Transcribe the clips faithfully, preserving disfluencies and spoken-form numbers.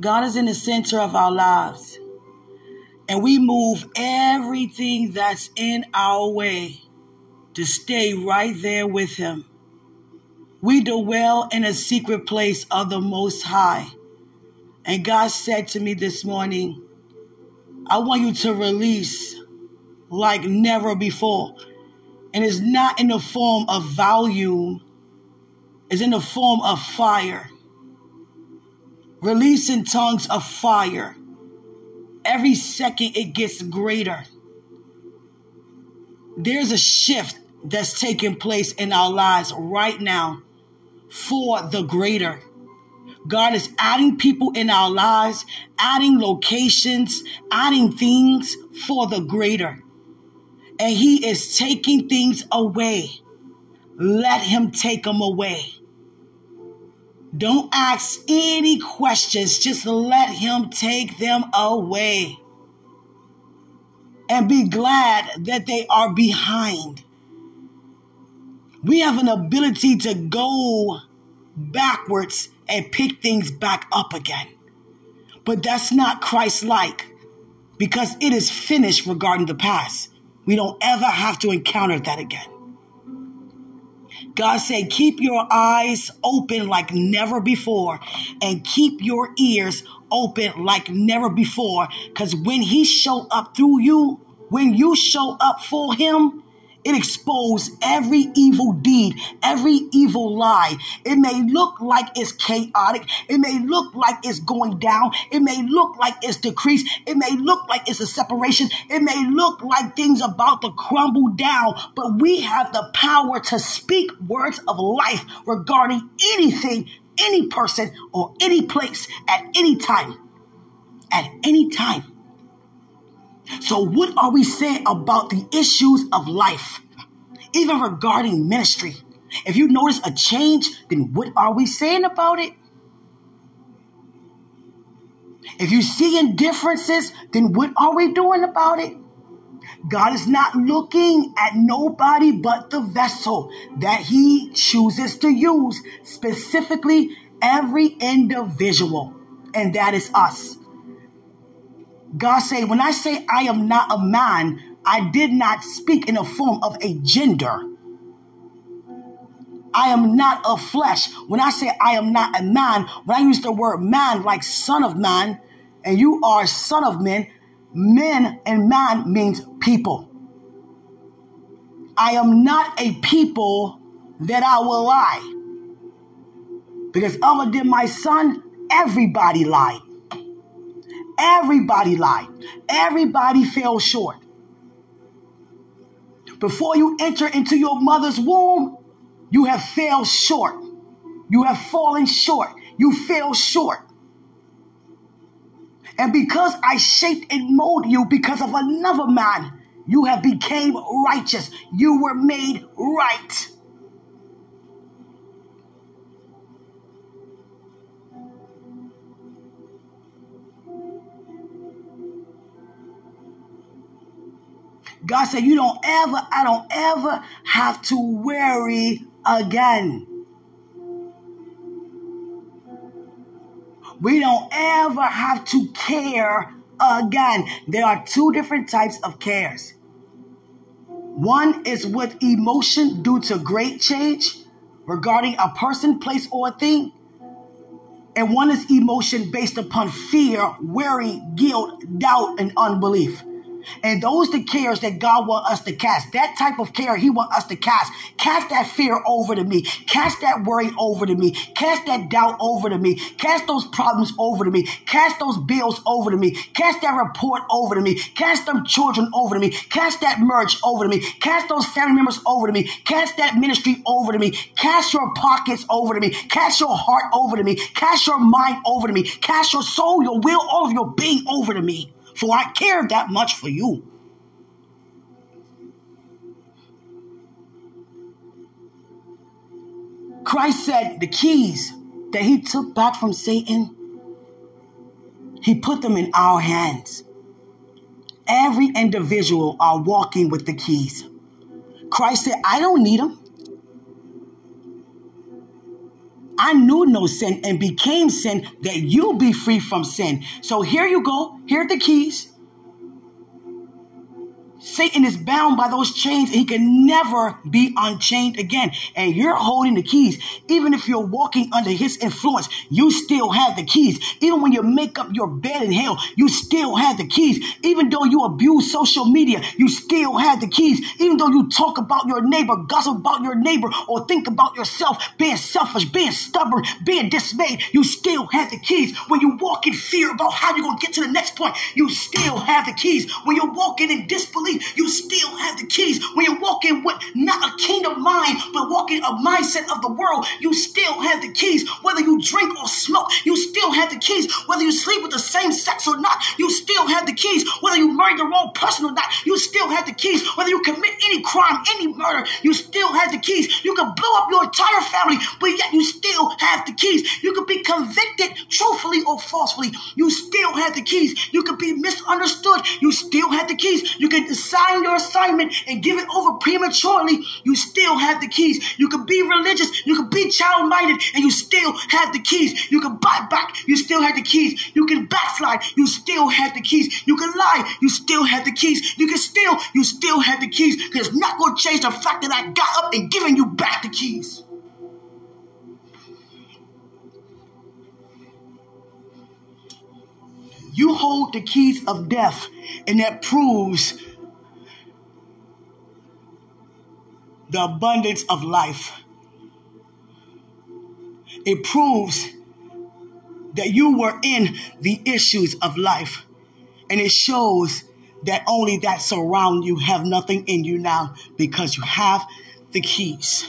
God is in the center of our lives. And we move everything that's in our way to stay right there with him. We dwell in a secret place of the Most High. And God said to me this morning, I want you to release like never before. And it's not in the form of volume. It's in the form of fire. Releasing tongues of fire. Every second it gets greater. There's a shift that's taking place in our lives right now for the greater. God is adding people in our lives, adding locations, adding things for the greater. And he is taking things away. Let him take them away. Don't ask any questions. Just let him take them away. And be glad that they are behind. We have an ability to go backwards and pick things back up again. But that's not Christ-like, because it is finished regarding the past. We don't ever have to encounter that again. God said, keep your eyes open like never before and keep your ears open like never before, because when he show up through you, when you show up for him, it exposes every evil deed, every evil lie. It may look like it's chaotic. It may look like it's going down. It may look like it's decreased. It may look like it's a separation. It may look like things about to crumble down. But we have the power to speak words of life regarding anything, any person, or any place at any time. At any time. So what are we saying about the issues of life, even regarding ministry? If you notice a change, then what are we saying about it? If you're seeing differences, then what are we doing about it? God is not looking at nobody but the vessel that he chooses to use, specifically every individual, and that is us. God said, when I say I am not a man, I did not speak in the form of a gender. I am not of flesh. When I say I am not a man, when I use the word man like son of man, and you are son of men, men and man means people. I am not a people that I will lie. Because other than my son, everybody lied. Everybody lied. Everybody fell short. Before you enter into your mother's womb, you have fell short. You have fallen short. You fell short. And because I shaped and molded you because of another man, you have became righteous. You were made right. God said, you don't ever, I don't ever have to worry again. We don't ever have to care again. There are two different types of cares. One is with emotion due to great change regarding a person, place, or thing. And one is emotion based upon fear, worry, guilt, doubt, and unbelief. And those are the cares that God wants us to cast. That type of care he wants us to cast. Cast that fear over to me. Cast that worry over to me. Cast that doubt over to me. Cast those problems over to me. Cast those bills over to me. Cast that report over to me. Cast them children over to me. Cast that marriage over to me. Cast those family members over to me. Cast that ministry over to me. Cast your pockets over to me. Cast your heart over to me. Cast your mind over to me. Cast your soul, your will, all of your being over to me. For I care that much for you. Christ said the keys that he took back from Satan, he put them in our hands. Every individual are walking with the keys. Christ said, I don't need them. I knew no sin and became sin that you be free from sin. So here you go. Here are the keys. Satan is bound by those chains and he can never be unchained again. And you're holding the keys. Even if you're walking under his influence, you still have the keys. Even when you make up your bed in hell, you still have the keys. Even though you abuse social media, you still have the keys. Even though you talk about your neighbor, gossip about your neighbor, or think about yourself, being selfish, being stubborn, being dismayed, you still have the keys. When you walk in fear about how you're going to get to the next point, you still have the keys. When you're walking in disbelief, you still have the keys. When you're walking with not a kingdom mind, but walking a mindset of the world, you still have the keys. Whether you drink or smoke, you still have the keys. Whether you sleep with the same sex or not, you still have the keys. Whether you marry the wrong person or not, you still have the keys. Whether you commit any crime, any murder, you still have the keys. You can blow up your entire family, but yet you still have the keys. You can be convicted truthfully or falsely. You still have the keys. You can be misunderstood. You still have the keys. You can sign your assignment and give it over prematurely, you still have the keys. You can be religious, you can be child-minded, and you still have the keys. You can buy back, you still have the keys. You can backslide, you still have the keys. You can lie, you still have the keys. You can steal, you still have the keys. Because it's not going to change the fact that I got up and given you back the keys. You hold the keys of death, and that proves the abundance of life. It proves that you were in the issues of life. And it shows that only that surround you have nothing in you now because you have the keys.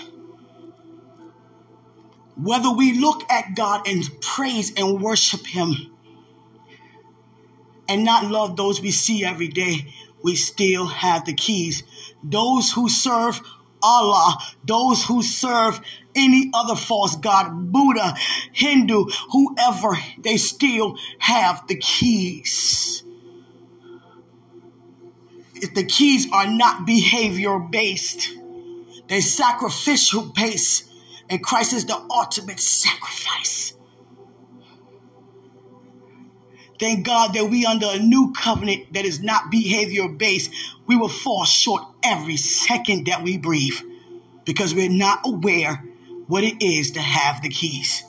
Whether we look at God and praise and worship him and not love those we see every day, we still have the keys. Those who serve Allah, those who serve any other false god, Buddha, Hindu, whoever, they still have the keys. If the keys are not behavior-based, they're sacrificial-based, and Christ is the ultimate sacrifice. Thank God that we under a new covenant that is not behavior-based. We will fall short every second that we breathe because we're not aware what it is to have the keys.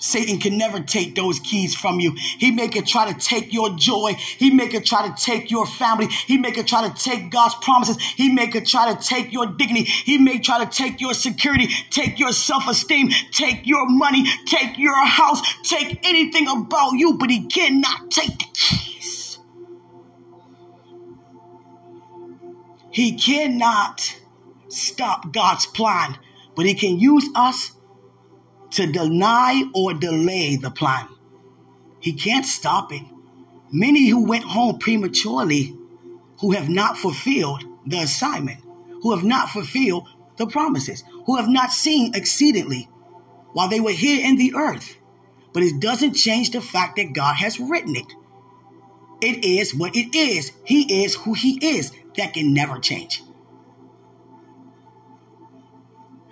Satan can never take those keys from you. He may can try to take your joy. He may can try to take your family. He may can try to take God's promises. He may can try to take your dignity. He may try to take your security, take your self-esteem, take your money, take your house, take anything about you, but he cannot take the keys. He cannot stop God's plan, but he can use us to deny or delay the plan. He can't stop it. Many who went home prematurely, who have not fulfilled the assignment, who have not fulfilled the promises, who have not seen exceedingly while they were here in the earth. But it doesn't change the fact that God has written it. It is what it is. He is who he is. That can never change.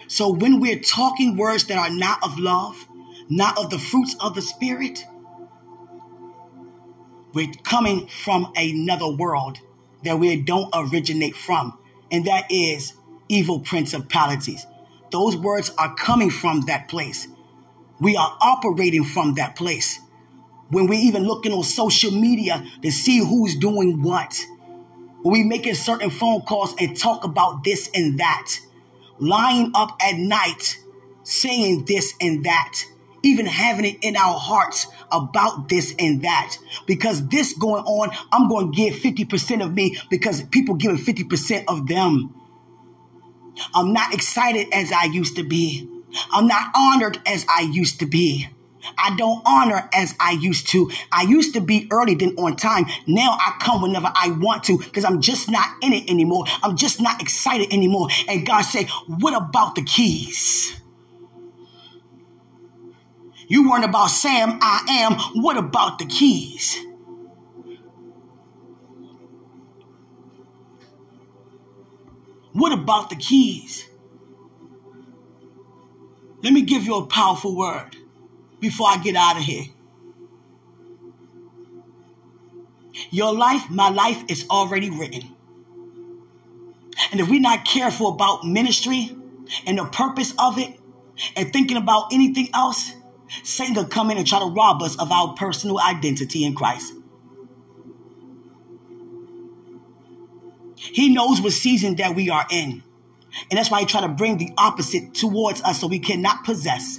So when we're talking words that are not of love, not of the fruits of the Spirit, we're coming from another world that we don't originate from, and that is evil principalities. Those words are coming from that place. We are operating from that place. When we're even looking on social media to see who's doing what, when we're making certain phone calls and talk about this and that, lying up at night, saying this and that, even having it in our hearts about this and that. Because this going on, I'm going to give fifty percent of me because people giving fifty percent of them. I'm not excited as I used to be. I'm not honored as I used to be. I don't honor as I used to. I used to be early, then on time. Now I come whenever I want to because I'm just not in it anymore. I'm just not excited anymore. And God said, what about the keys? You weren't about Sam, I am. What about the keys? What about the keys? Let me give you a powerful word before I get out of here. Your life, my life is already written. And if we're not careful about ministry and the purpose of it and thinking about anything else, Satan will come in and try to rob us of our personal identity in Christ. He knows what season that we are in. And that's why he try to bring the opposite towards us so we cannot possess.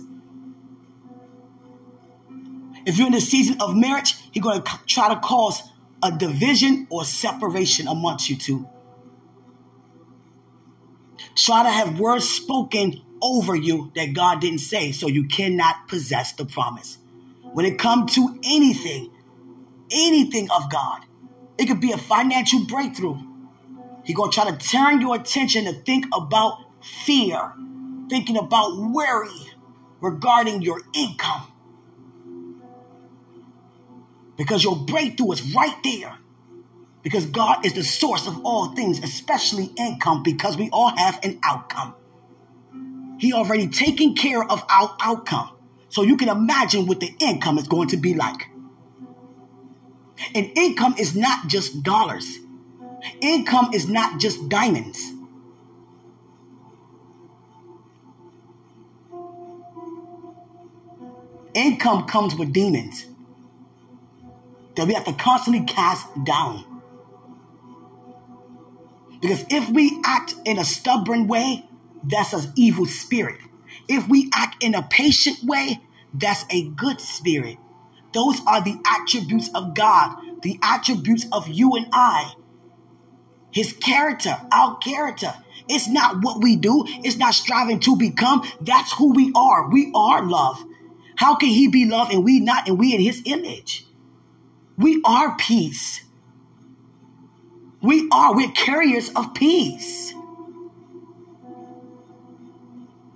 If you're in the season of marriage, he's going to try to cause a division or separation amongst you two. Try to have words spoken over you that God didn't say, so you cannot possess the promise. When it comes to anything, anything of God, it could be a financial breakthrough. He's going to try to turn your attention to think about fear, thinking about worry regarding your income. Because your breakthrough is right there. Because God is the source of all things, especially income, because we all have an outcome. He already taken care of our outcome. So you can imagine what the income is going to be like. And income is not just dollars. Income is not just diamonds. Income comes with demons that we have to constantly cast down. Because if we act in a stubborn way, that's an evil spirit. If we act in a patient way, that's a good spirit. Those are the attributes of God, the attributes of you and I. His character, our character. It's not what we do. It's not striving to become. That's who we are. We are love. How can he be love and we not, and we in his image? We are peace. We are. We're carriers of peace.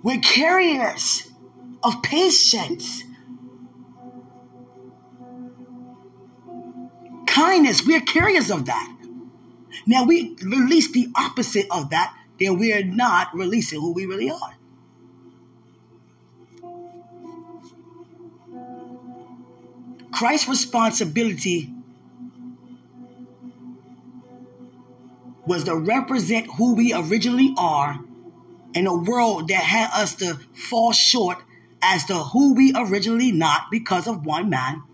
We're carriers of patience. Kindness. We're carriers of that. Now we release the opposite of that, then we're not releasing who we really are. Christ's responsibility was to represent who we originally are in a world that had us to fall short as to who we originally not because of one man.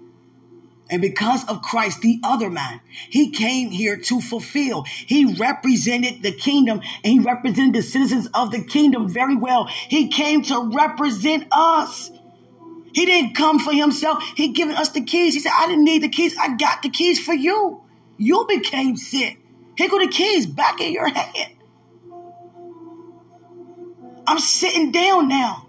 And because of Christ, the other man, he came here to fulfill. He represented the kingdom and he represented the citizens of the kingdom very well. He came to represent us. He didn't come for himself. He given us the keys. He said, I didn't need the keys. I got the keys for you. You became sick. Here go the keys back in your hand. I'm sitting down now.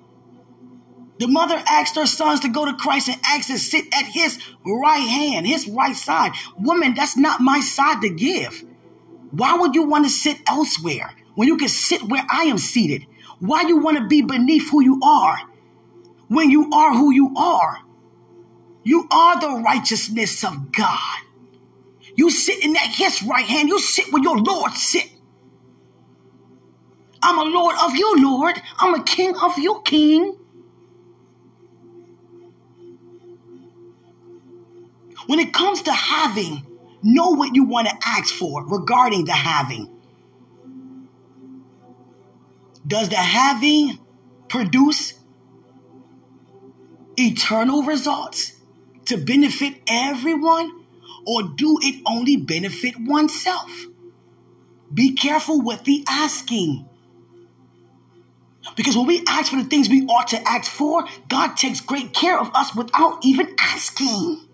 The mother asked her sons to go to Christ and asked to sit at his right hand, his right side. Woman, that's not my side to give. Why would you want to sit elsewhere when you can sit where I am seated? Why you want to be beneath who you are when you are who you are? You are the righteousness of God. You sit in that his right hand. You sit where your Lord sit. I'm a Lord of you, Lord. I'm a King of you, King. When it comes to having, know what you want to ask for regarding the having. Does the having produce eternal results to benefit everyone, or do it only benefit oneself? Be careful with the asking. Because when we ask for the things we ought to ask for, God takes great care of us without even asking.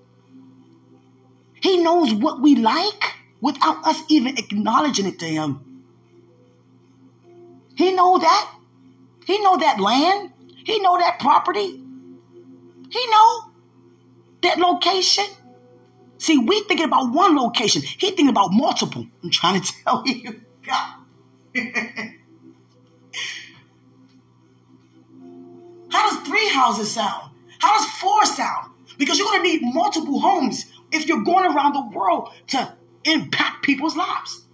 He knows what we like without us even acknowledging it to him. He know that. He know that land. He know that property. He know that location. See, we thinking about one location. He thinking about multiple. I'm trying to tell you, God. How does three houses sound? How does four sound? Because you're going to need multiple homes if you're going around the world to impact people's lives.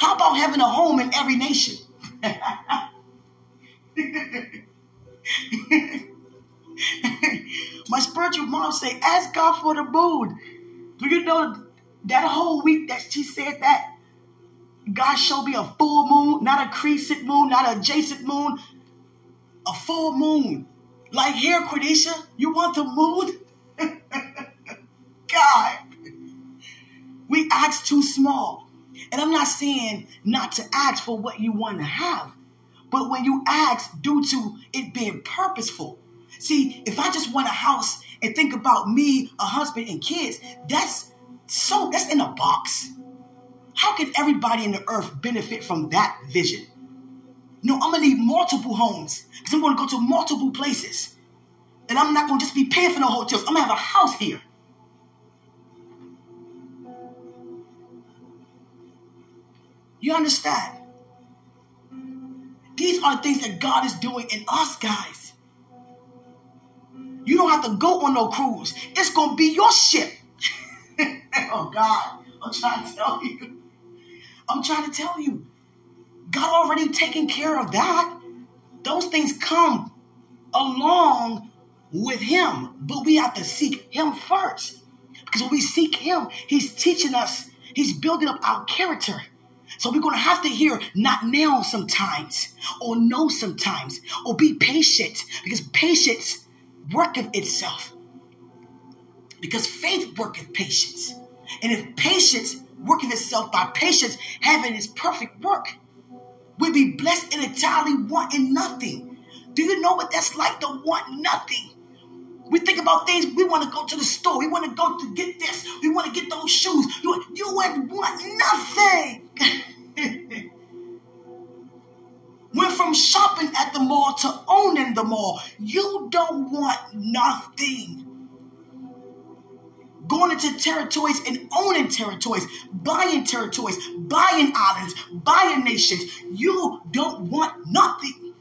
How about having a home in every nation? My spiritual mom said, ask God for the moon. Do you know that whole week that she said that, God showed me a full moon, not a crescent moon, not a adjacent moon, a full moon. Like here, Quenisha, you want the moon? God, we ask too small. And I'm not saying not to ask for what you want to have, but when you ask due to it being purposeful. See, if I just want a house and think about me, a husband, and kids, that's so that's in a box. How can everybody in the earth benefit from that vision? No, I'm going to need multiple homes because I'm going to go to multiple places. And I'm not going to just be paying for no hotels. I'm going to have a house here. You understand? These are things that God is doing in us, guys. You don't have to go on no cruise. It's going to be your ship. Oh, God. I'm trying to tell you. I'm trying to tell you. God already taken care of that. Those things come along with him, but we have to seek him first. Because when we seek him, he's teaching us, he's building up our character. So we're going to have to hear not now sometimes, or no sometimes, or be patient, because patience worketh itself. Because faith worketh patience. And if patience worketh itself by patience, having its perfect work, we'll be blessed in entirely wanting nothing. Do you know what that's like to want nothing? We think about things, we want to go to the store, we want to go to get this, we want to get those shoes. You, you would want nothing. Went from shopping at the mall to owning the mall. You don't want nothing. Going into territories and owning territories, buying territories, buying islands, buying nations. You don't want nothing.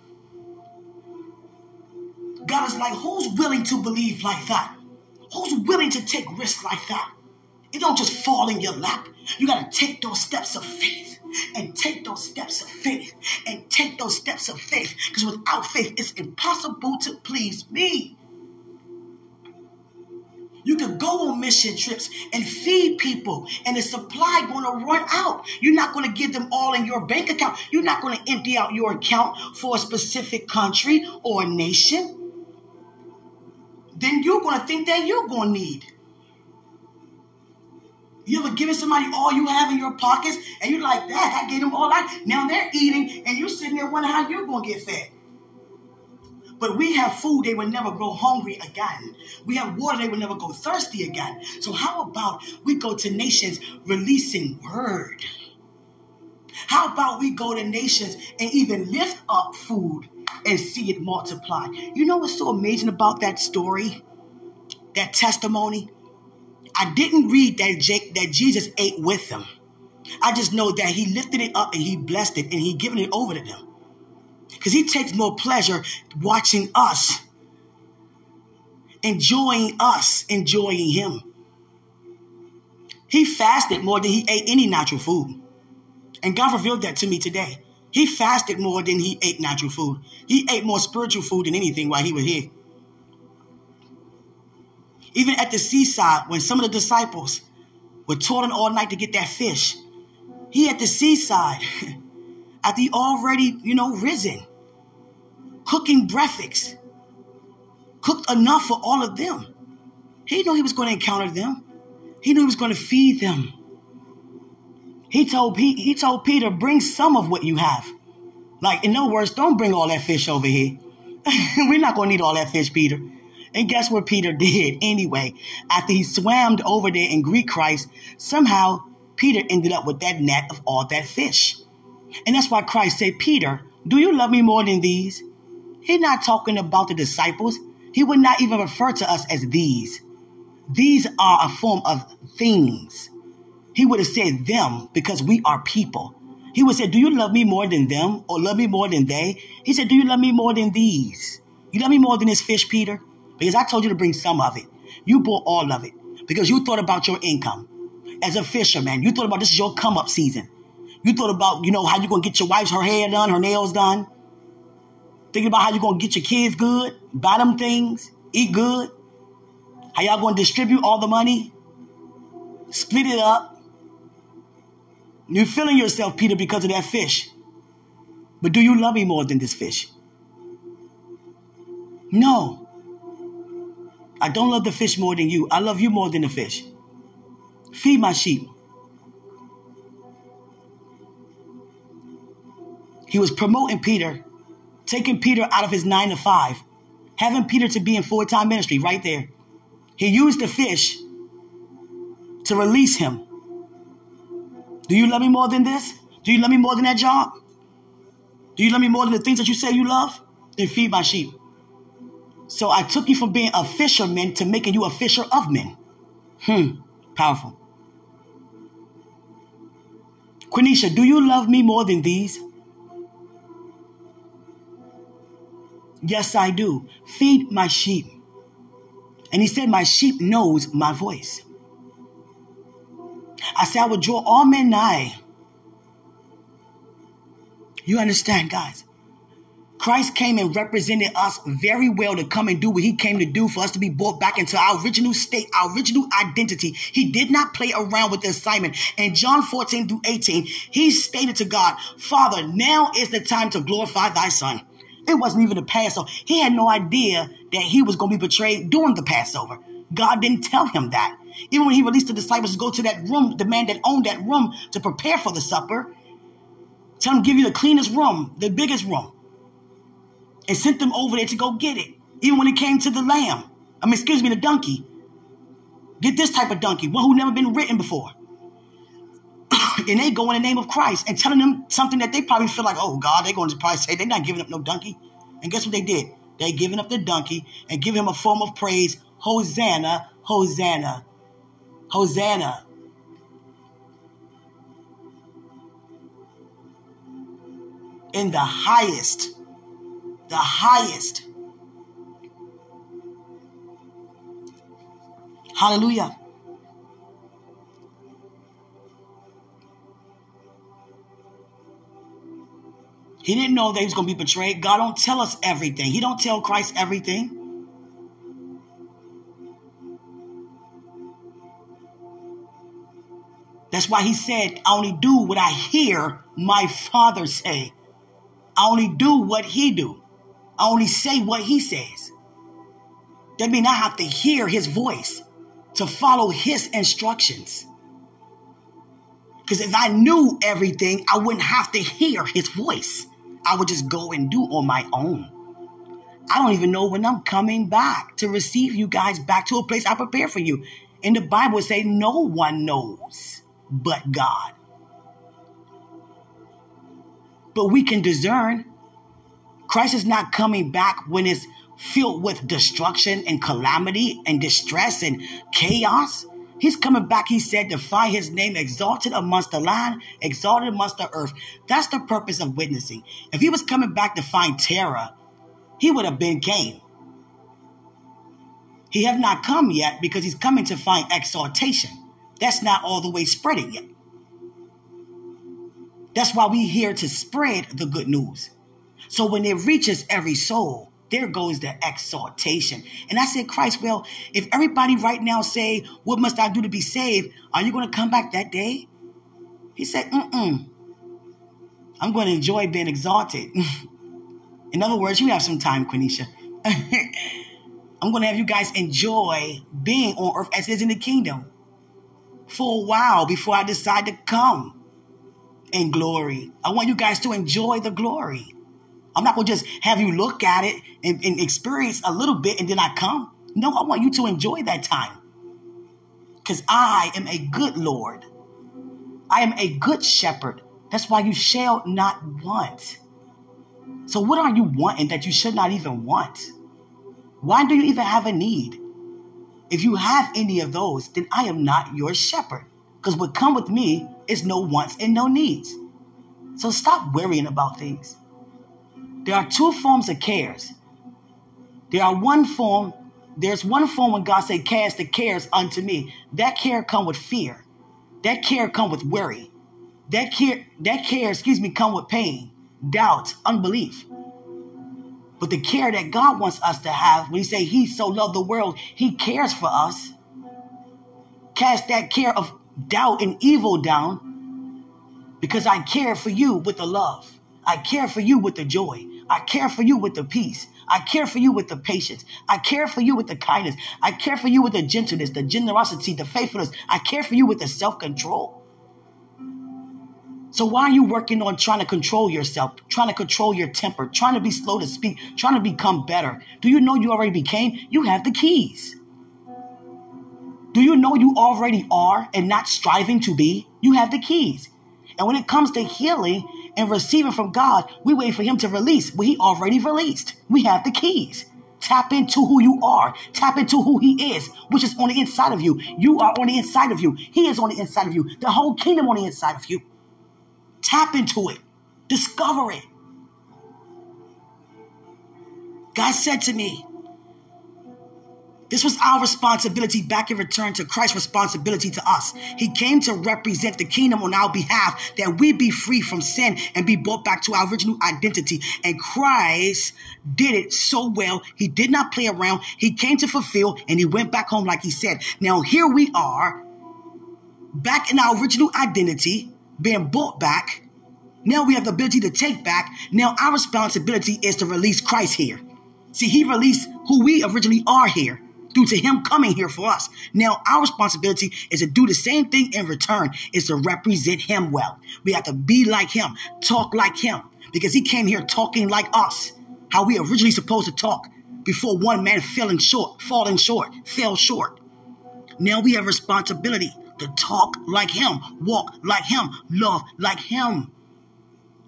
God is like, who's willing to believe like that? Who's willing to take risks like that? It don't just fall in your lap. You got to take those steps of faith and take those steps of faith and take those steps of faith. Because without faith, it's impossible to please me. You can go on mission trips and feed people, and the supply going to run out. You're not going to give them all in your bank account. You're not going to empty out your account for a specific country or a nation. Then you're going to think that you're going to need. You ever giving somebody all you have in your pockets, and you're like, that I gave them all I. Now they're eating, and you're sitting there wondering how you're going to get fed. But we have food, they will never grow hungry again. We have water, they will never go thirsty again. So how about we go to nations releasing word? How about we go to nations and even lift up food and see it multiply? You know what's so amazing about that story, that testimony? I didn't read that, Jake, that Jesus ate with them. I just know that he lifted it up and he blessed it and he given it over to them. Because he takes more pleasure watching us, enjoying us, enjoying him. He fasted more than he ate any natural food. And God revealed that to me today. He fasted more than he ate natural food. He ate more spiritual food than anything while he was here. Even at the seaside, when some of the disciples were toiling all night to get that fish, he at the seaside... after he already, you know, risen, cooking breakfast, cooked enough for all of them. He knew he was going to encounter them. He knew he was going to feed them. He told, he, he told Peter, bring some of what you have. Like, in other words, don't bring all that fish over here. We're not going to need all that fish, Peter. And guess what Peter did anyway? After he swam over there and greeted Christ, somehow Peter ended up with that net of all that fish. And that's why Christ said, Peter, do you love me more than these? He's not talking about the disciples. He would not even refer to us as these. These are a form of things. He would have said them because we are people. He would say, do you love me more than them or love me more than they? He said, do you love me more than these? You love me more than this fish, Peter? Because I told you to bring some of it. You bought all of it because you thought about your income. As a fisherman, you thought about this is your come up season. You thought about, you know, how you're going to get your wife's her hair done, her nails done. Thinking about how you're going to get your kids good, buy them things, eat good. How y'all going to distribute all the money? Split it up. You're feeling yourself, Peter, because of that fish. But do you love me more than this fish? No. I don't love the fish more than you. I love you more than the fish. Feed my sheep. He was promoting Peter, taking Peter out of his nine to five, having Peter to be in full-time ministry right there. He used the fish to release him. Do you love me more than this? Do you love me more than that job? Do you love me more than the things that you say you love? Then feed my sheep. So I took you from being a fisherman to making you a fisher of men. Hmm. Powerful. Quenisha, do you love me more than these? Yes, I do. Feed my sheep. And he said, my sheep knows my voice. I said, I would draw all men nigh. You understand, guys? Christ came and represented us very well to come and do what he came to do, for us to be brought back into our original state, our original identity. He did not play around with the assignment. In John fourteen through eighteen, he stated to God, Father, now is the time to glorify thy son. It wasn't even the Passover. He had no idea that he was going to be betrayed during the Passover. God didn't tell him that. Even when he released the disciples to go to that room, the man that owned that room, to prepare for the supper, tell him, give you the cleanest room, the biggest room, and sent them over there to go get it. Even when it came to the lamb, I mean, excuse me, the donkey. Get this type of donkey, one who never been written before. And they go in the name of Christ and telling them something that they probably feel like, oh, God, they're going to probably say they're not giving up no donkey. And guess what they did? They giving up the donkey and give him a form of praise. Hosanna, Hosanna, Hosanna. In the highest, the highest. Hallelujah. He didn't know that he was going to be betrayed. God don't tell us everything. He don't tell Christ everything. That's why he said, I only do what I hear my Father say. I only do what he do. I only say what he says. That means I have to hear his voice to follow his instructions. Because if I knew everything, I wouldn't have to hear his voice. I would just go and do on my own. I don't even know when I'm coming back to receive you guys back to a place I prepare for you. In the Bible, it says no one knows but God. But we can discern. Christ is not coming back when it's filled with destruction and calamity and distress and chaos. He's coming back, he said, to find his name exalted amongst the land, exalted amongst the earth. That's the purpose of witnessing. If he was coming back to find terror, he would have been came. He have not come yet because he's coming to find exaltation. That's not all the way spreading yet. That's why we're here to spread the good news. So when it reaches every soul, there goes the exhortation. And I said, Christ, well, if everybody right now say, what must I do to be saved? Are you going to come back that day? He said, mm-mm. I'm going to enjoy being exalted. In other words, you have some time, Quenisha. I'm going to have you guys enjoy being on earth as it is in the kingdom for a while before I decide to come in glory. I want you guys to enjoy the glory. I'm not going to just have you look at it and, and experience a little bit and then I come. No, I want you to enjoy that time. Because I am a good Lord. I am a good shepherd. That's why you shall not want. So what are you wanting that you should not even want? Why do you even have a need? If you have any of those, then I am not your shepherd. Because what come with me is no wants and no needs. So stop worrying about things. There are two forms of cares. There are one form. There's one form when God said, cast the cares unto me. That care come with fear. That care come with worry. That care, that care, excuse me, come with pain, doubt, unbelief. But the care that God wants us to have, when he say he so loved the world, he cares for us. Cast that care of doubt and evil down, because I care for you with the love. I care for you with the joy. I care for you with the peace. I care for you with the patience. I care for you with the kindness. I care for you with the gentleness, the generosity, the faithfulness. I care for you with the self-control. So why are you working on trying to control yourself, trying to control your temper, trying to be slow to speak, trying to become better? Do you know you already became? You have the keys. Do you know you already are and not striving to be? You have the keys. And when it comes to healing and receiving from God, we wait for him to release what he already released. We have the keys. Tap into who you are. Tap into who he is, which is on the inside of you. You are on the inside of you. He is on the inside of you. The whole kingdom on the inside of you. Tap into it. Discover it. God said to me, this was our responsibility back in return to Christ's responsibility to us. He came to represent the kingdom on our behalf, that we be free from sin and be brought back to our original identity. And Christ did it so well. He did not play around. He came to fulfill, and he went back home like he said. Now here we are, back in our original identity, being brought back. Now we have the ability to take back. Now our responsibility is to release Christ here. See, he released who we originally are here due to him coming here for us. Now our responsibility is to do the same thing in return, is to represent him well. We have to be like him, talk like him, because he came here talking like us, how we originally supposed to talk before one man falling short, falling short, fell short. Now we have responsibility to talk like him, walk like him, love like him.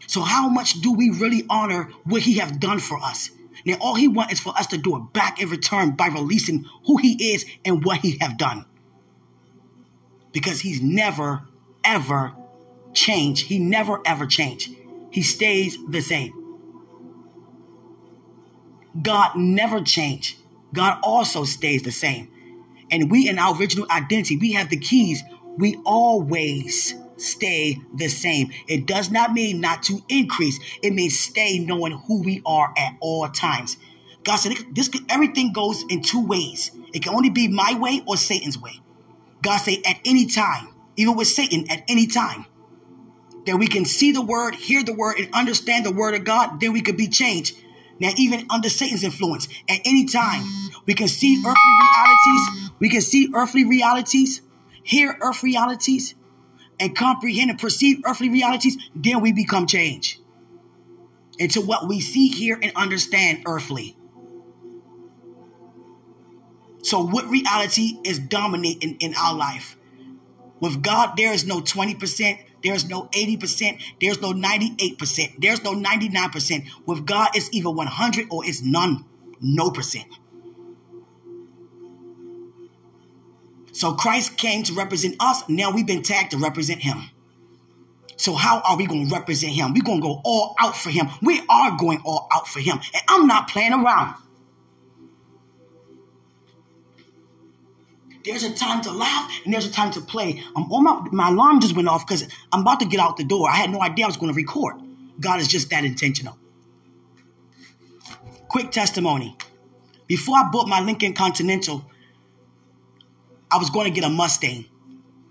So how much do we really honor what he have done for us? Now all he wants is for us to do it back in return by releasing who he is and what he have done. Because he's never, ever changed. He never, ever changed. He stays the same. God never changed. God also stays the same. And we in our original identity, we have the keys. We always stay the same. It does not mean not to increase. It means stay knowing who we are at all times. God said this, everything goes in two ways. It can only be my way or Satan's way. God said at any time, even with Satan, at any time, that we can see the word, hear the word, and understand the word of God, then we could be changed. Now, even under Satan's influence, at any time, we can see earthly realities. We can see earthly realities, hear earth realities, and comprehend and perceive earthly realities, then we become changed into what we see, hear, and understand earthly. So what reality is dominating in our life? With God, there is no twenty percent, there's no eighty percent, there's no ninety-eight percent, there's no ninety-nine percent. With God, it's either one hundred or it's none, no percent. So Christ came to represent us. Now we've been tagged to represent him. So how are we going to represent him? We're going to go all out for him. We are going all out for him. And I'm not playing around. There's a time to laugh and there's a time to play. I'm on my, my alarm just went off because I'm about to get out the door. I had no idea I was going to record. God is just that intentional. Quick testimony. Before I bought my Lincoln Continental, I was going to get a Mustang.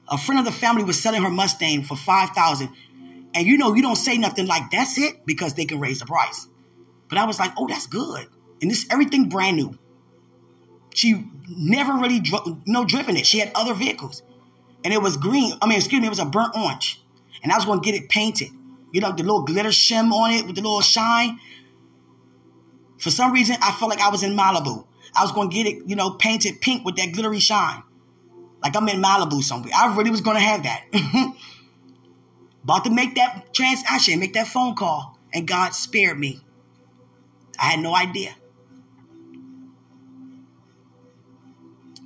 A friend of the family was selling her Mustang for five thousand dollars. And you know, you don't say nothing like, that's it, because they can raise the price. But I was like, oh, that's good. And this, everything brand new. She never really, dro- no, driven it. She had other vehicles. And it was green. I mean, excuse me, it was a burnt orange. And I was going to get it painted. You know, the little glitter shim on it with the little shine. For some reason, I felt like I was in Malibu. I was going to get it, you know, painted pink with that glittery shine. Like I'm in Malibu somewhere. I really was going to have that. About to make that transaction, make that phone call. And God spared me. I had no idea.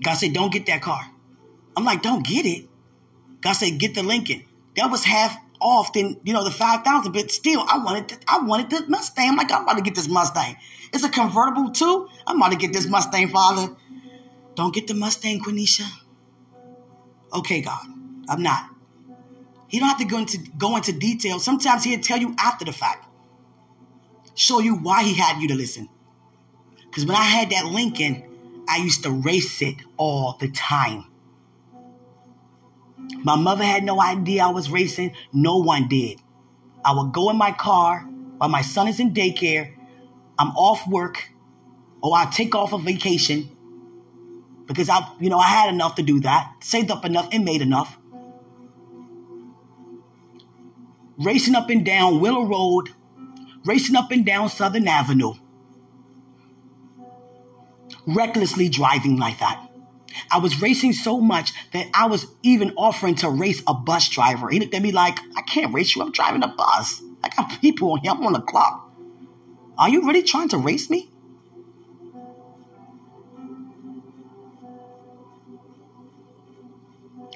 God said, don't get that car. I'm like, don't get it. God said, get the Lincoln. That was half off than, you know, the five thousand dollars. But still, I wanted, to, I wanted the Mustang. I'm like, I'm about to get this Mustang. It's a convertible too. I'm about to get this Mustang, Father. Don't get the Mustang, Quenisha. Okay, God, I'm not. He don't have to go into, go into detail. Sometimes he'll tell you after the fact. Show you why he had you to listen. Because when I had that Lincoln, I used to race it all the time. My mother had no idea I was racing. No one did. I would go in my car while my son is in daycare. I'm off work, or I take off a vacation because I, you know, I had enough to do that, saved up enough and made enough. Racing up and down Willow Road, racing up and down Southern Avenue. Recklessly driving like that. I was racing so much that I was even offering to race a bus driver. He looked at me like, I can't race you. I'm driving a bus. I got people on here. I'm on the clock. Are you really trying to race me?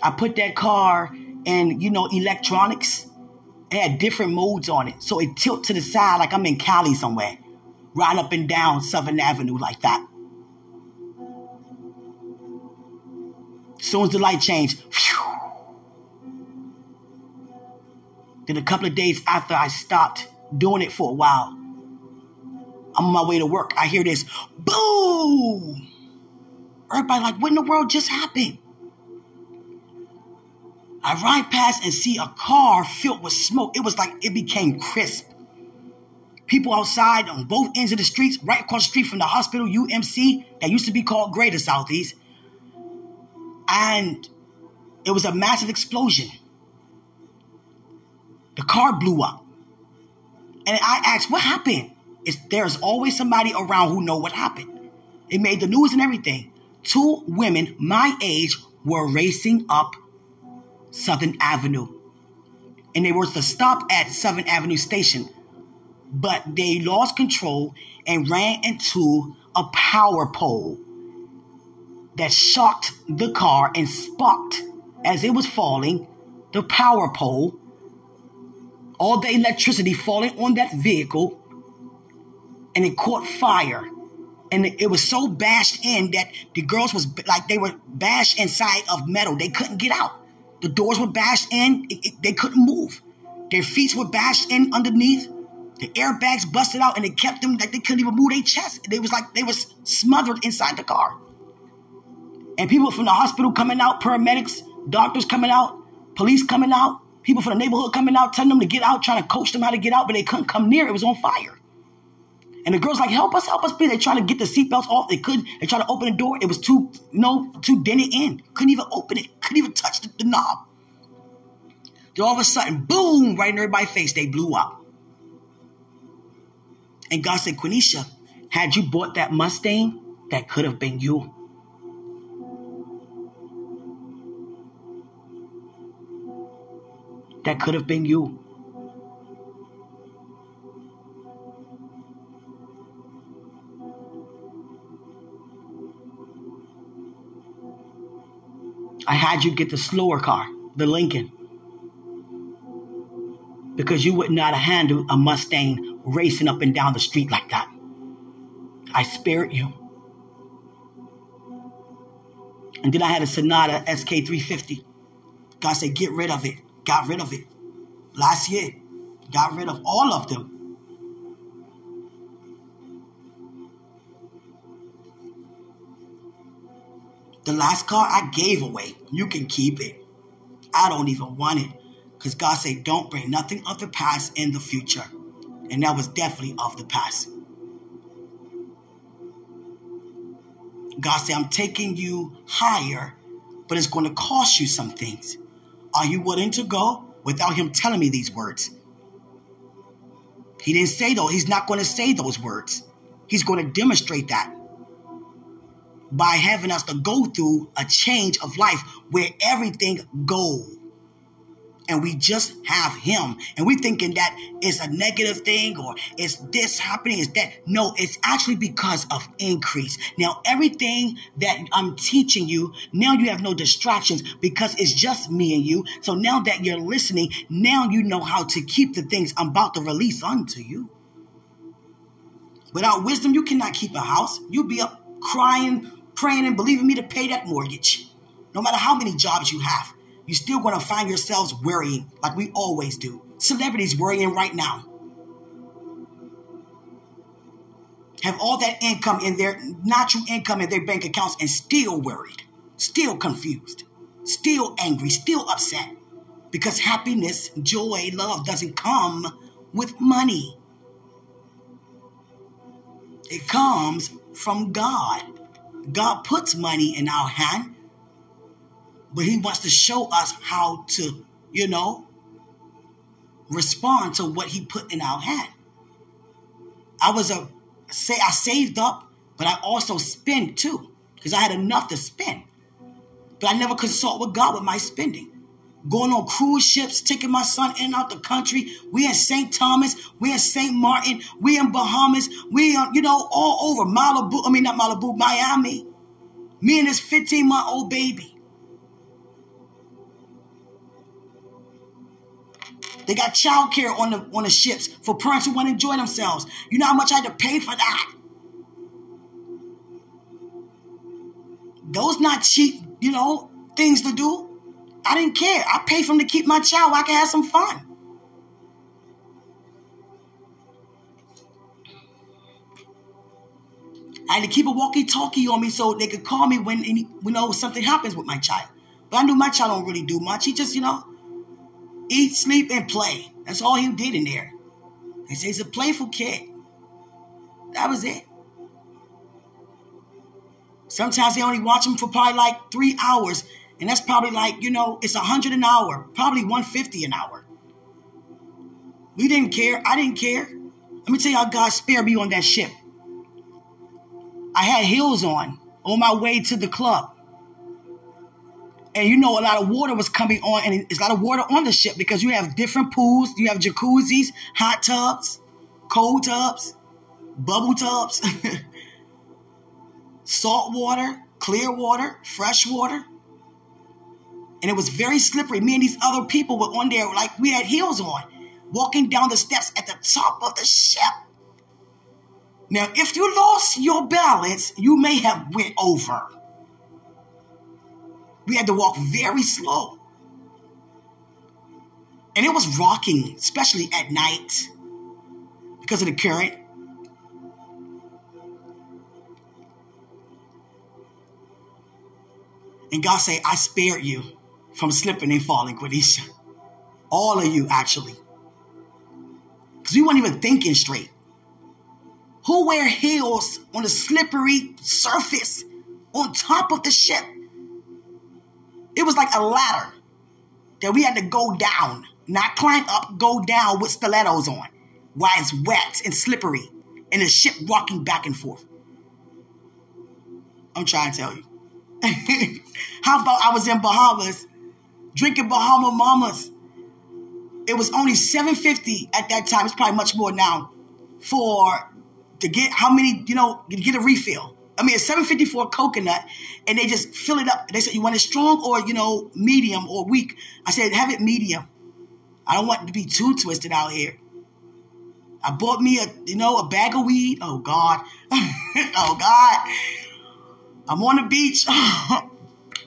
I put that car in, you know, electronics. It had different modes on it. So it tilted to the side like I'm in Cali somewhere. Ride up and down Southern Avenue like that. Soon as the light changed, phew. Then a couple of days after I stopped doing it for a while, I'm on my way to work. I hear this, boom! Everybody like, what in the world just happened? I ride past and see a car filled with smoke. It was like it became crisp. People outside on both ends of the streets, right across the street from the hospital, U M C, that used to be called Greater Southeast. And it was a massive explosion. The car blew up. And I asked, what happened? It's, there's always somebody around who know what happened. It made the news and everything. Two women my age were racing up Southern Avenue. And they were to stop at Southern Avenue Station. But they lost control and ran into a power pole that shocked the car and sparked, as it was falling, the power pole, all the electricity falling on that vehicle, and it caught fire. And it was so bashed in that the girls was like, they were bashed inside of metal. They couldn't get out. The doors were bashed in. It, it, they couldn't move. Their feet were bashed in underneath. The airbags busted out, and it kept them like they couldn't even move their chest. They was like they was smothered inside the car. And people from the hospital coming out, paramedics, doctors coming out, police coming out, people from the neighborhood coming out, telling them to get out, trying to coach them how to get out, but they couldn't come near. It was on fire. And the girls like, help us, help us, please. They tried to get the seatbelts off. They couldn't. They tried to open the door. It was too, you know, too dented in. Couldn't even open it. Couldn't even touch the, the knob. Then all of a sudden, boom, right in everybody's face, they blew up. And God said, Quenisha, had you bought that Mustang, that could have been you. That could have been you. I had you get the slower car, the Lincoln, because you would not handle a Mustang racing up and down the street like that. I spared you. And then I had a Sonata S K three fifty. God said, get rid of it. Got rid of it. Last year, got rid of all of them. The last car I gave away, you can keep it. I don't even want it. Because God said, don't bring nothing of the past in the future. And that was definitely of the past. God said, I'm taking you higher, but it's going to cost you some things. Are you willing to go? Without him telling me these words. He didn't say though. He's not going to say those words. He's going to demonstrate that by having us to go through a change of life where everything goes. And we just have him. And we thinking that it's a negative thing or it's this happening, it's that. No, it's actually because of increase. Now, everything that I'm teaching you, now you have no distractions because it's just me and you. So now that you're listening, now you know how to keep the things I'm about to release unto you. Without wisdom, you cannot keep a house. You'll be up crying, praying, and believing me to pay that mortgage. No matter how many jobs you have. You're still going to find yourselves worrying like we always do. Celebrities worrying right now. have all that income in their natural income in their bank accounts and still worried, still confused, still angry, still upset. Because happiness, joy, love doesn't come with money. It comes from God. God puts money in our hand, but he wants to show us how to, you know, respond to what he put in our hand. I was a, say I saved up, but I also spent too, because I had enough to spend. But I never consult with God with my spending. Going on cruise ships, taking my son in and out the country. We in Saint Thomas, we in Saint Martin, we in Bahamas, we on, you know, all over Malibu. I mean, not Malibu, Miami. Me and this fifteen-month-old baby. They got childcare on the on the ships for parents who want to enjoy themselves. You know how much I had to pay for that? Those not cheap, you know, things to do. I didn't care. I paid for them to keep my child where I could have some fun. I had to keep a walkie-talkie on me so they could call me when, you know, something happens with my child. But I knew my child don't really do much. He just, you know, eat, sleep, and play. That's all he did in there. They say he's a playful kid. That was it. Sometimes they only watch him for probably like three hours. And that's probably like, you know, it's a hundred an hour, probably one hundred fifty an hour. We didn't care. I didn't care. Let me tell you how God spared me on that ship. I had heels on on my way to the club. And, you know, a lot of water was coming on, and it's a lot of water on the ship because you have different pools. You have jacuzzis, hot tubs, cold tubs, bubble tubs, salt water, clear water, fresh water. And it was very slippery. Me and these other people were on there like we had heels on, walking down the steps at the top of the ship. Now, if you lost your balance, you may have went over. We had to walk very slow. And it was rocking, especially at night because of the current. And God said, I spared you from slipping and falling, Quenisha. All of you, actually. Because we weren't even thinking straight. Who wear heels on a slippery surface on top of the ship? It was like a ladder that we had to go down. Not climb up, go down with stilettos on. While it's wet and slippery. And the ship rocking back and forth. I'm trying to tell you. How about I was in Bahamas drinking Bahama Mamas? It was only seven fifty at that time. It's probably much more now for to get how many, you know, to get a refill. I mean, it's seven fifty for a coconut, and they just fill it up. They said, you want it strong or, you know, medium or weak? I said, have it medium. I don't want it to be too twisted out here. I bought me a, you know, a bag of weed. Oh, God. Oh, God. I'm on the beach.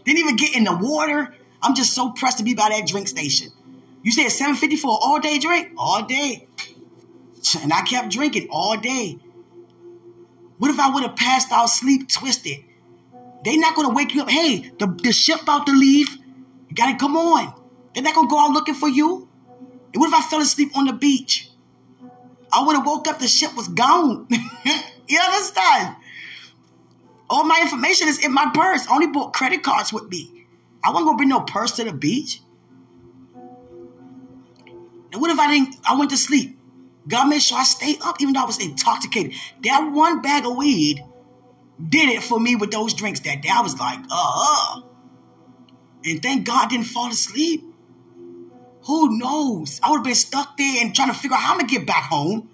Didn't even get in the water. I'm just so pressed to be by that drink station. You said seven fifty for an all-day drink? All day. And I kept drinking all day. What if I would have passed out, sleep twisted? They're not going to wake you up. Hey, the, the ship about to leave. You got to come on. They're not going to go out looking for you. And what if I fell asleep on the beach? I would have woke up. The ship was gone. You understand? All my information is in my purse. I only bought credit cards with me. I wasn't going to bring no purse to the beach. And what if I didn't? I went to sleep. God made sure I stayed up even though I was intoxicated. That one bag of weed did it for me with those drinks that day. I was like, uh-uh. And thank God I didn't fall asleep. Who knows? I would have been stuck there and trying to figure out how I'm going to get back home.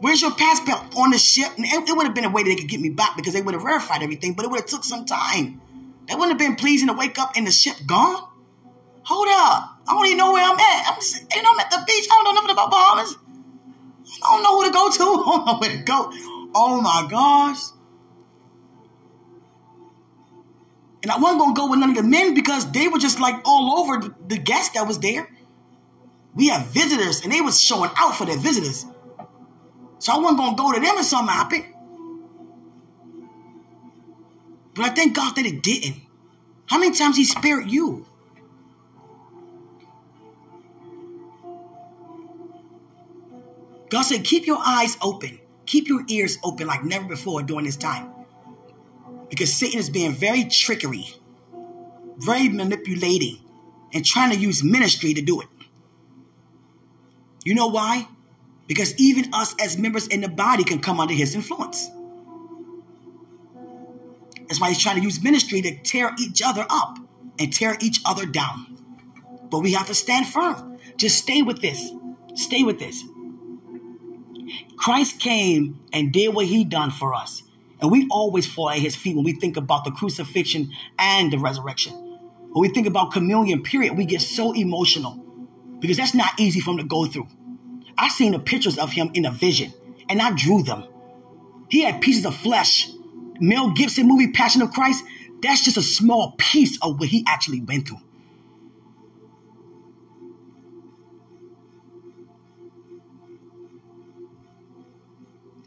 Where's your passport on the ship? And it would have been a way that they could get me back because they would have verified everything, but it would have took some time. That wouldn't have been pleasing to wake up and the ship gone. Hold up. I don't even know where I'm at. I'm, just, and I'm at the beach. I don't know nothing about Bahamas. I don't know who to go to. I don't know where to go. Oh, my gosh. And I wasn't going to go with none of the men because they were just like all over the guests that was there. We have visitors, and they was showing out for their visitors. So I wasn't going to go to them or something happened. But I thank God that it didn't. How many times he spared you? God said, keep your eyes open. Keep your ears open like never before during this time. Because Satan is being very trickery, very manipulating, and trying to use ministry to do it. You know why? Because even us as members in the body can come under his influence. That's why he's trying to use ministry to tear each other up and tear each other down. But we have to stand firm. Just stay with this. Stay with this. Christ came and did what he done for us. And we always fall at his feet when we think about the crucifixion and the resurrection. When we think about communion, period, we get so emotional because that's not easy for him to go through. I seen the pictures of him in a vision and I drew them. He had pieces of flesh. Mel Gibson movie, Passion of Christ, that's just a small piece of what he actually went through.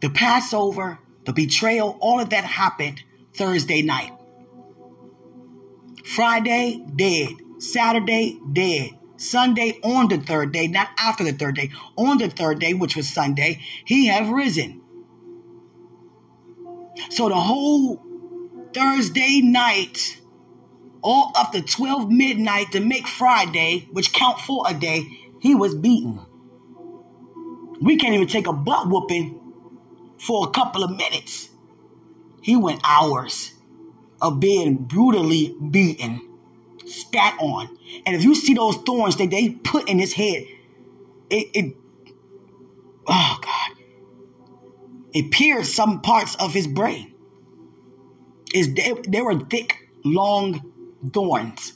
The Passover, the betrayal, all of that happened Thursday night. Friday, dead. Saturday, dead. Sunday, on the third day, not after the third day, on the third day, which was Sunday, he have risen. So the whole Thursday night, all up to twelve midnight to make Friday, which count for a day, he was beaten. We can't even take a butt whooping for a couple of minutes. He went hours of being brutally beaten, spat on. And if you see those thorns that they put in his head, it, it oh God. It pierced some parts of his brain. Is they, they were thick, long thorns.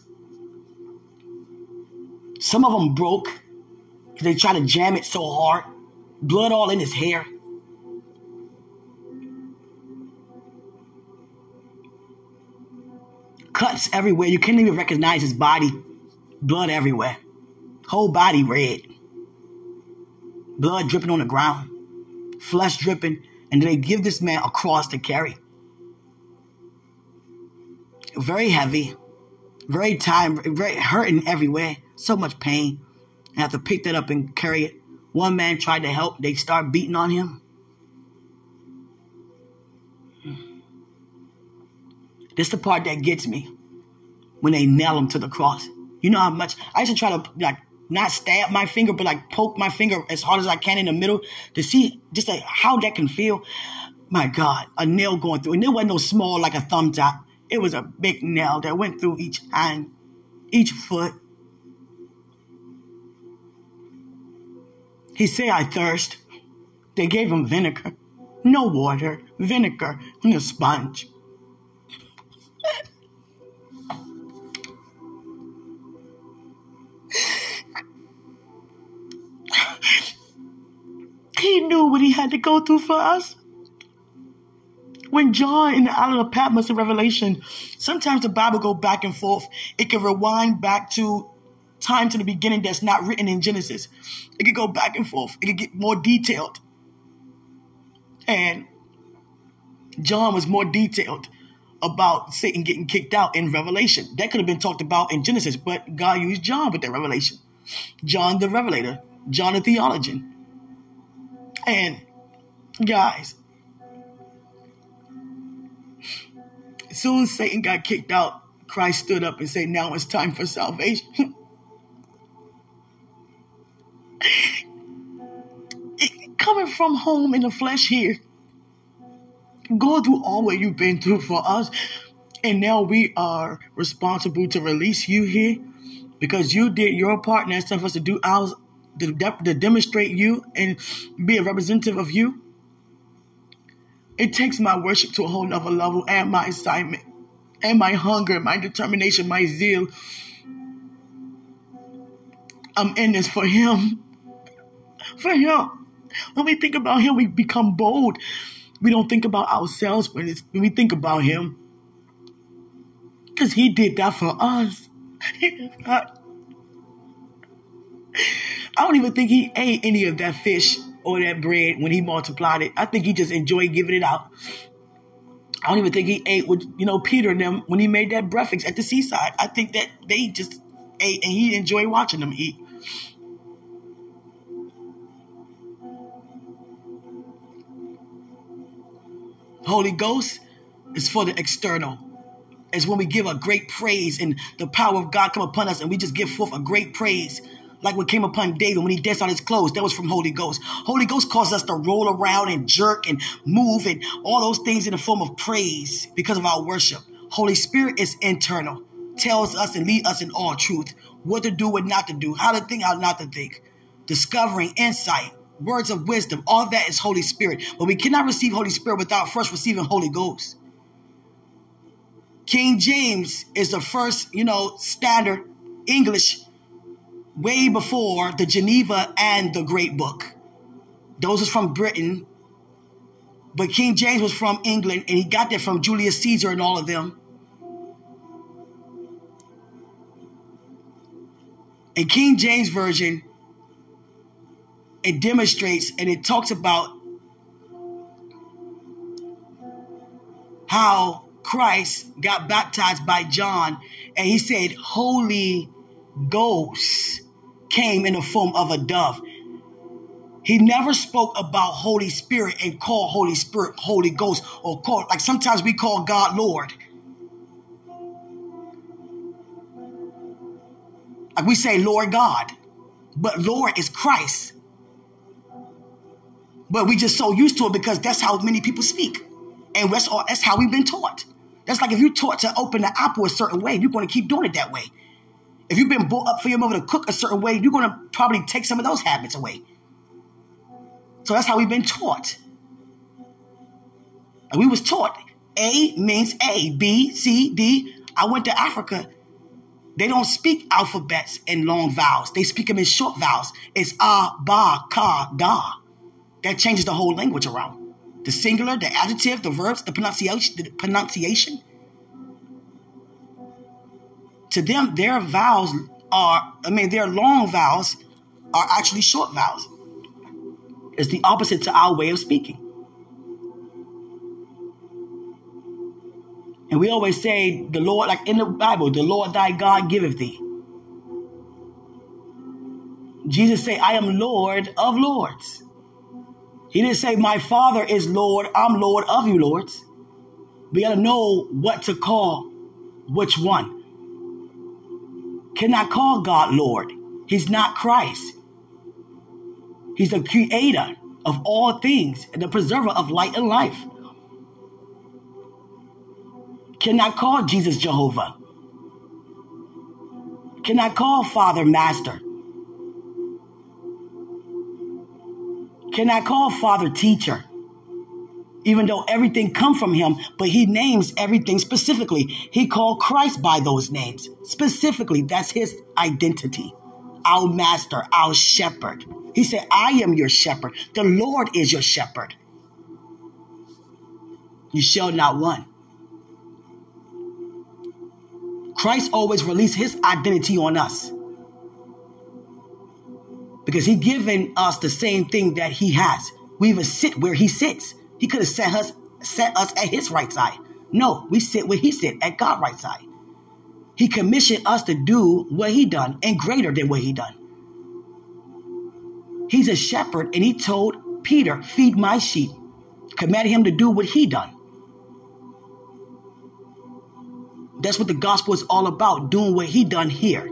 Some of them broke because they tried to jam it so hard. Blood all in his hair. Cuts everywhere. You can't even recognize his body. Blood everywhere. Whole body red. Blood dripping on the ground. Flesh dripping, and they give this man a cross to carry. Very heavy, very tired, very hurting everywhere, so much pain. I have to pick that up and carry it. One man tried to help, they start beating on him. This is the part that gets me, when they nail him to the cross. You know how much, I used to try to like, not stab my finger, but like poke my finger as hard as I can in the middle to see just like how that can feel. My God, a nail going through. And it wasn't no small like a thumb top. It was a big nail that went through each hand, each foot. He said, I thirst. They gave him vinegar. No water, vinegar, and a sponge. He knew what he had to go through for us. When John in the Island of Patmos in Revelation, sometimes the Bible go back and forth. It can rewind back to time to the beginning that's not written in Genesis. It could go back and forth. It could get more detailed. And John was more detailed about Satan getting kicked out in Revelation. That could have been talked about in Genesis, but God used John with that revelation. John the Revelator. John the Theologian. And guys, as soon as Satan got kicked out, Christ stood up and said, now it's time for salvation. Coming from home in the flesh here, going through all what you've been through for us, and now we are responsible to release you here because you did your part, and it's time for us to do ours. To, to demonstrate you and be a representative of you. It takes my worship to a whole nother level, and my assignment and my hunger, my determination, my zeal. I'm in this for him. For him. When we think about him, we become bold. We don't think about ourselves when, it's, when we think about him. Because he did that for us. He did not. I don't even think he ate any of that fish or that bread when he multiplied it. I think he just enjoyed giving it out. I don't even think he ate with, you know, Peter and them when he made that breakfast at the seaside. I think that they just ate and he enjoyed watching them eat. Holy Ghost is for the external. It's when we give a great praise and the power of God come upon us and we just give forth a great praise. Like what came upon David when he danced on his clothes. That was from Holy Ghost. Holy Ghost caused us to roll around and jerk and move and all those things in the form of praise because of our worship. Holy Spirit is internal. Tells us and leads us in all truth. What to do, what not to do. How to think, how not to think. Discovering insight. Words of wisdom. All that is Holy Spirit. But we cannot receive Holy Spirit without first receiving Holy Ghost. King James is the first, you know, standard English way before the Geneva and the Great Book. Those is from Britain. But King James was from England and he got that from Julius Caesar and all of them. And King James Version, it demonstrates and it talks about how Christ got baptized by John and he said, Holy Ghost came in the form of a dove. He never spoke about Holy Spirit and called Holy Spirit Holy Ghost or called, like sometimes we call God Lord. Like we say Lord God, but Lord is Christ. But we just so used to it because that's how many people speak. And that's, all, that's how we've been taught. That's like if you're taught to open the apple a certain way, you're going to keep doing it that way. If you've been brought up for your mother to cook a certain way, you're going to probably take some of those habits away. So that's how we've been taught. And we was taught A means A, B, C, D. I went to Africa. They don't speak alphabets and long vowels. They speak them in short vowels. It's A, Ba, Ka, Da. That changes the whole language around. The singular, the adjective, the verbs, the pronunciation, the pronunciation. To them, their vowels are, I mean, their long vowels are actually short vowels. It's the opposite to our way of speaking. And we always say, the Lord, like in the Bible, the Lord thy God giveth thee. Jesus said, I am Lord of lords. He didn't say, my Father is Lord, I'm Lord of you, lords. We got to know what to call which one. Cannot call God Lord. He's not Christ. He's the creator of all things and the preserver of light and life. Cannot call Jesus Jehovah. Cannot call Father Master. Cannot call Father Teacher. Even though everything come from him, but he names everything specifically. He called Christ by those names. Specifically, that's his identity. Our master, our shepherd. He said, I am your shepherd. The Lord is your shepherd. You shall not want. Christ always released his identity on us. Because he given us the same thing that he has. We even sit where he sits. He could have set us, set us at his right side. No, we sit where he sit, at God's right side. He commissioned us to do what he done and greater than what he done. He's a shepherd and he told Peter, feed my sheep. Commanded him to do what he done. That's what the gospel is all about, doing what he done here.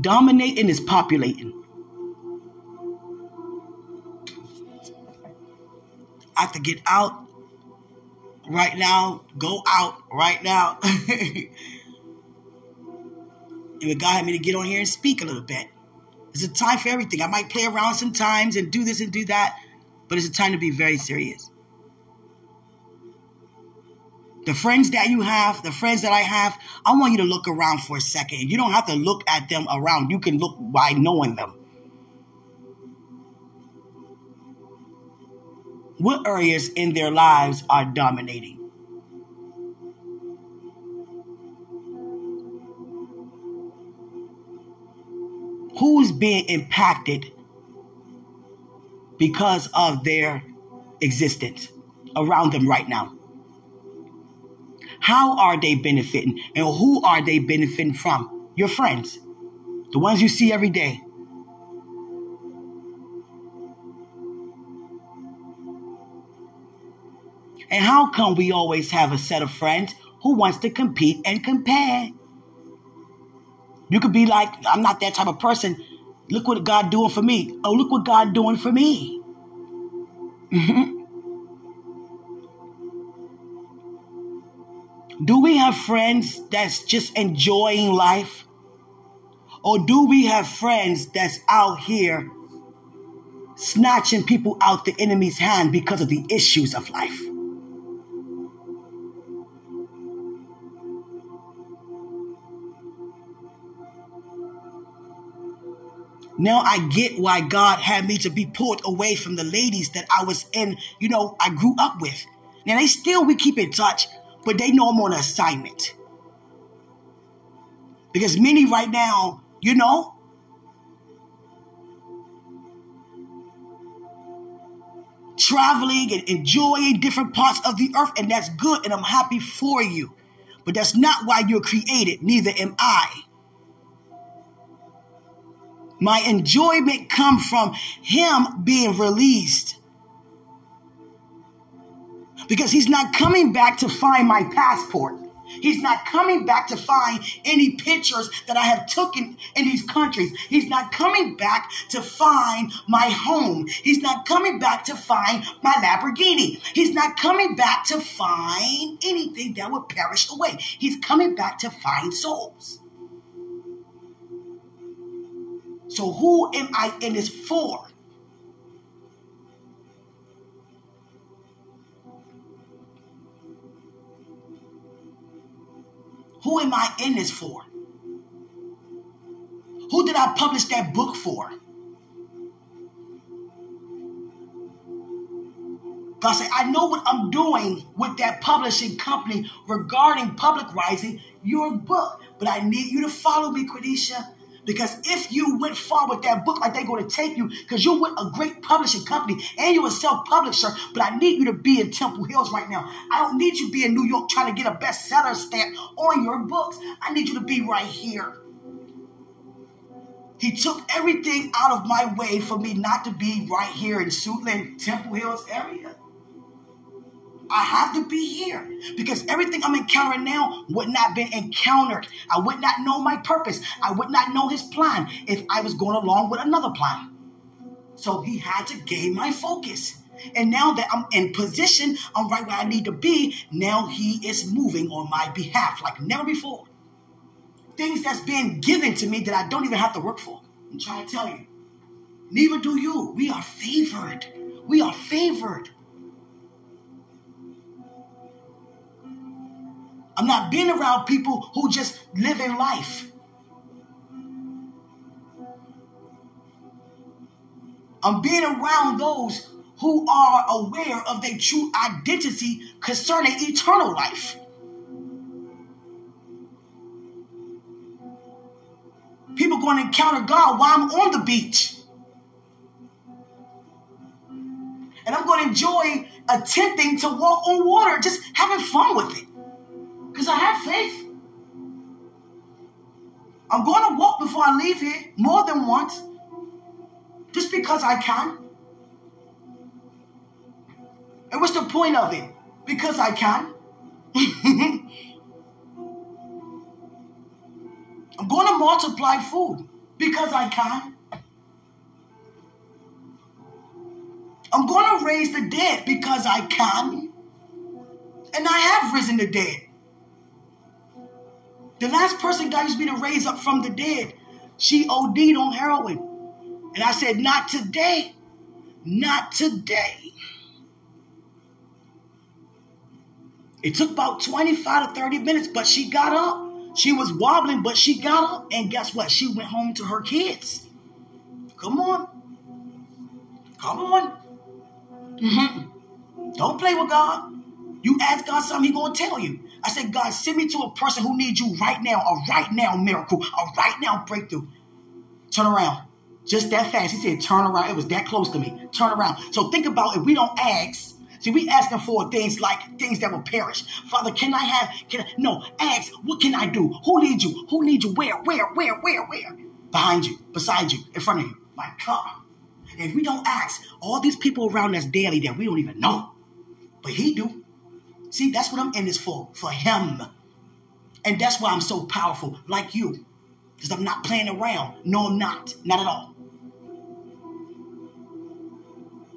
Dominating is populating. I have to get out right now. Go out right now. And God had me to get on here and speak a little bit. It's a time for everything. I might play around sometimes and do this and do that, but it's a time to be very serious. The friends that you have, the friends that I have, I want you to look around for a second. You don't have to look at them around. You can look by knowing them. What areas in their lives are dominating? who's being impacted because of their existence around them right now? How are they benefiting? And who are they benefiting from? Your friends, the ones you see every day. And how come we always have a set of friends who wants to compete and compare? You could be like, I'm not that type of person. Look what God doing for me. Oh, look what God doing for me. Mm-hmm. Do we have friends that's just enjoying life? Or do we have friends that's out here snatching people out the enemy's hand because of the issues of life? Now I get why God had me to be pulled away from the ladies that I was in, you know, I grew up with. Now they still, we keep in touch, but they know I'm on assignment. Because many right now, you know, traveling and enjoying different parts of the earth, and that's good, and I'm happy for you. But that's not why you're created, neither am I. My enjoyment comes from him being released. Because he's not coming back to find my passport. He's not coming back to find any pictures that I have taken in these countries. He's not coming back to find my home. He's not coming back to find my Lamborghini. He's not coming back to find anything that would perish away. He's coming back to find souls. So who am I in this for? Who am I in this for? Who did I publish that book for? God said, I know what I'm doing with that publishing company regarding publicizing your book, but I need you to follow me, Quenisha. Because if you went far with that book, like they're going to take you, because you're with a great publishing company and you're a self-publisher, but I need you to be in Temple Hills right now. I don't need you to be in New York trying to get a bestseller stamp on your books. I need you to be right here. He took everything out of my way for me not to be right here in Suitland, Temple Hills area. I have to be here because everything I'm encountering now would not have been encountered. I would not know my purpose. I would not know his plan if I was going along with another plan. So he had to gain my focus. And now that I'm in position, I'm right where I need to be. Now he is moving on my behalf like never before. Things that's been given to me that I don't even have to work for. I'm trying to tell you. Neither do you. We are favored. We are favored. I'm not being around people who just live in life. I'm being around those who are aware of their true identity concerning eternal life. People going to encounter God while I'm on the beach. And I'm going to enjoy attempting to walk on water, just having fun with it. Because I have faith. I'm going to walk before I leave here more than once. Just because I can. And what's the point of it? Because I can. I'm going to multiply food. Because I can. I'm going to raise the dead. Because I can. And I have risen the dead. The last person God used me to raise up from the dead, she O D'd on heroin. And I said, not today, not today. It took about twenty-five to thirty minutes, but she got up. She was wobbling, but she got up. And guess what? She went home to her kids. Come on. Come on. Mm-hmm. Don't play with God. You ask God something, he's going to tell you. I said, God, send me to a person who needs you right now, a right now miracle, a right now breakthrough. turn around. Just that fast. He said, turn around. It was that close to me. Turn around. So think about if we don't ask. See, we asking for things like things that will perish. Father, can I have, can I, no, ask, what can I do? Who needs you? Who needs you? Where, where, where, where, where? Behind you, beside you, in front of you. My car. And if we don't ask, all these people around us daily that we don't even know. But he do. See, that's what I'm in this for, for him. And that's why I'm so powerful, like you. Because I'm not playing around. No, I'm not. Not at all.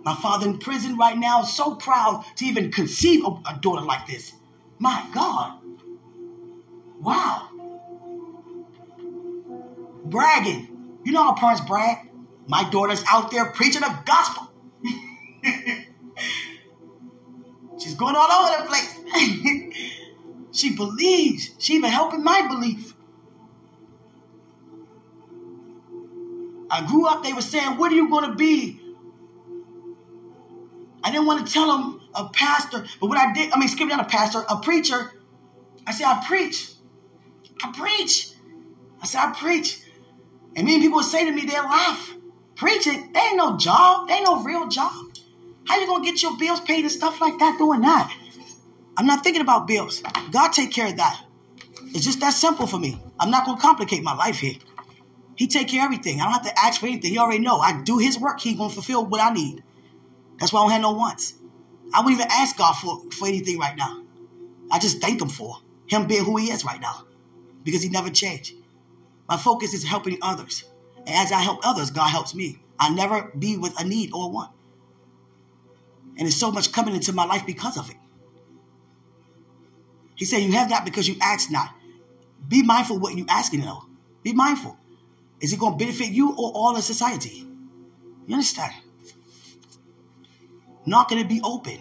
My father in prison right now, so proud to even conceive a daughter like this. My God. Wow. Bragging. You know how parents brag? My daughter's out there preaching the gospel. She's going all over the place. She believes. She even helping my belief. I grew up, they were saying, what are you going to be? I didn't want to tell them a pastor, but what I did, I mean, skip down a pastor, a preacher. I said, I preach. I preach. I said, I preach. And many people would say to me, they laugh. Preaching, they ain't no job. They ain't no real job. How you going to get your bills paid and stuff like that doing that? I'm not thinking about bills. God take care of that. It's just that simple for me. I'm not going to complicate my life here. He take care of everything. I don't have to ask for anything. You already know. I do his work. He going to fulfill what I need. That's why I don't have no wants. I wouldn't even ask God for, for anything right now. I just thank him for him being who he is right now because he never changed. My focus is helping others. And as I help others, God helps me. I never be with a need or a want. And there's so much coming into my life because of it. He said, you have not because you ask not. Be mindful what you're asking though. Be mindful. Is it going to benefit you or all of society? You understand? Not going to be open.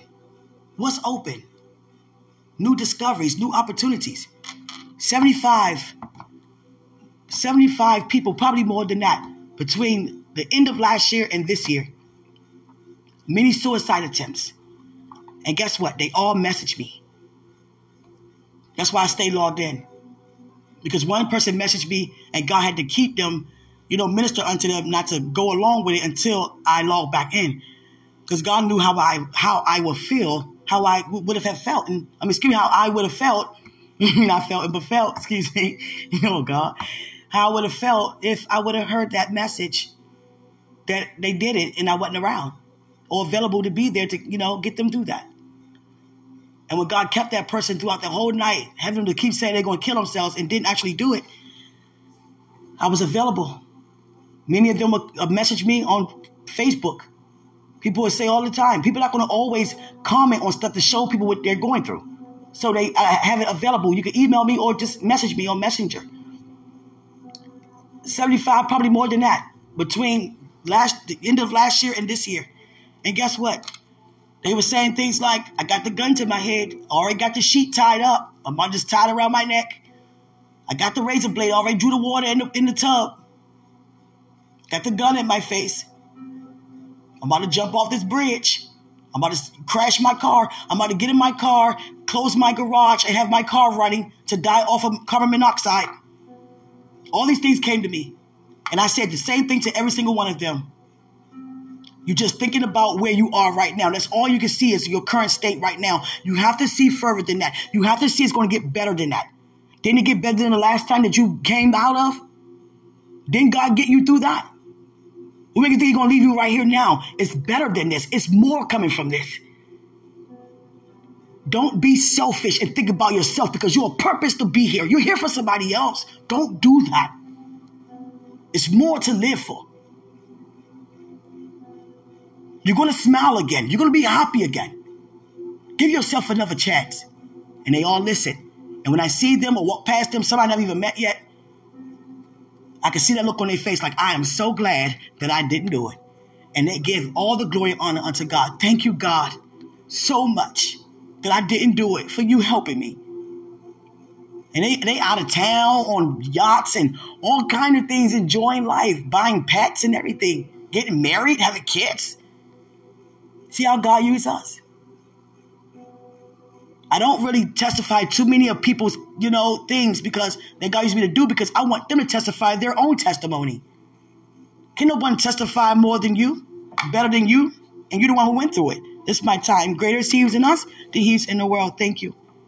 What's open? New discoveries, new opportunities. seventy-five, seventy-five people, probably more than that, between the end of last year and this year. Many suicide attempts. And guess what? They all messaged me. That's why I stay logged in. Because one person messaged me and God had to keep them, you know, minister unto them not to go along with it until I log back in. Because God knew how I how I would feel, how I would have felt. And I mean, excuse me, how I would have felt, not felt, but felt, excuse me, you know, God, how I would have felt if I would have heard that message that they did it and I wasn't around or available to be there to, you know, get them through that. And when God kept that person throughout the whole night, having them to keep saying they're going to kill themselves and didn't actually do it, I was available. Many of them would message me on Facebook. People would say all the time, people are not going to always comment on stuff to show people what they're going through. So they I have it available. You can email me or just message me on Messenger. seventy-five, probably more than that, between last the end of last year and this year. And guess what? They were saying things like, I got the gun to my head. I already got the sheet tied up. My mom just tied around my neck. I got the razor blade. I already drew the water in the, in the tub. Got the gun in my face. I'm about to jump off this bridge. I'm about to crash my car. I'm about to get in my car, close my garage, and have my car running to die off of carbon monoxide. All these things came to me. And I said the same thing to every single one of them. You're just thinking about where you are right now. That's all you can see is your current state right now. You have to see further than that. You have to see it's going to get better than that. Didn't it get better than the last time that you came out of? Didn't God get you through that? What makes you think he's going to leave you right here now? It's better than this. It's more coming from this. Don't be selfish and think about yourself because you're on purpose to be here. You're here for somebody else. Don't do that. It's more to live for. You're going to smile again. You're going to be happy again. Give yourself another chance. And they all listen. And when I see them or walk past them, somebody I never even met yet, I can see that look on their face like, I am so glad that I didn't do it. And they give all the glory and honor unto God. Thank you, God, so much that I didn't do it for you helping me. And they, they out of town on yachts and all kinds of things, enjoying life, buying pets and everything, getting married, having kids. See how God uses us. I don't really testify too many of people's, you know, things because that God used me to do because I want them to testify their own testimony. Can no one testify more than you, better than you? And you're the one who went through it. This is my time. Greater is he who's in us than he's in the world. Thank you.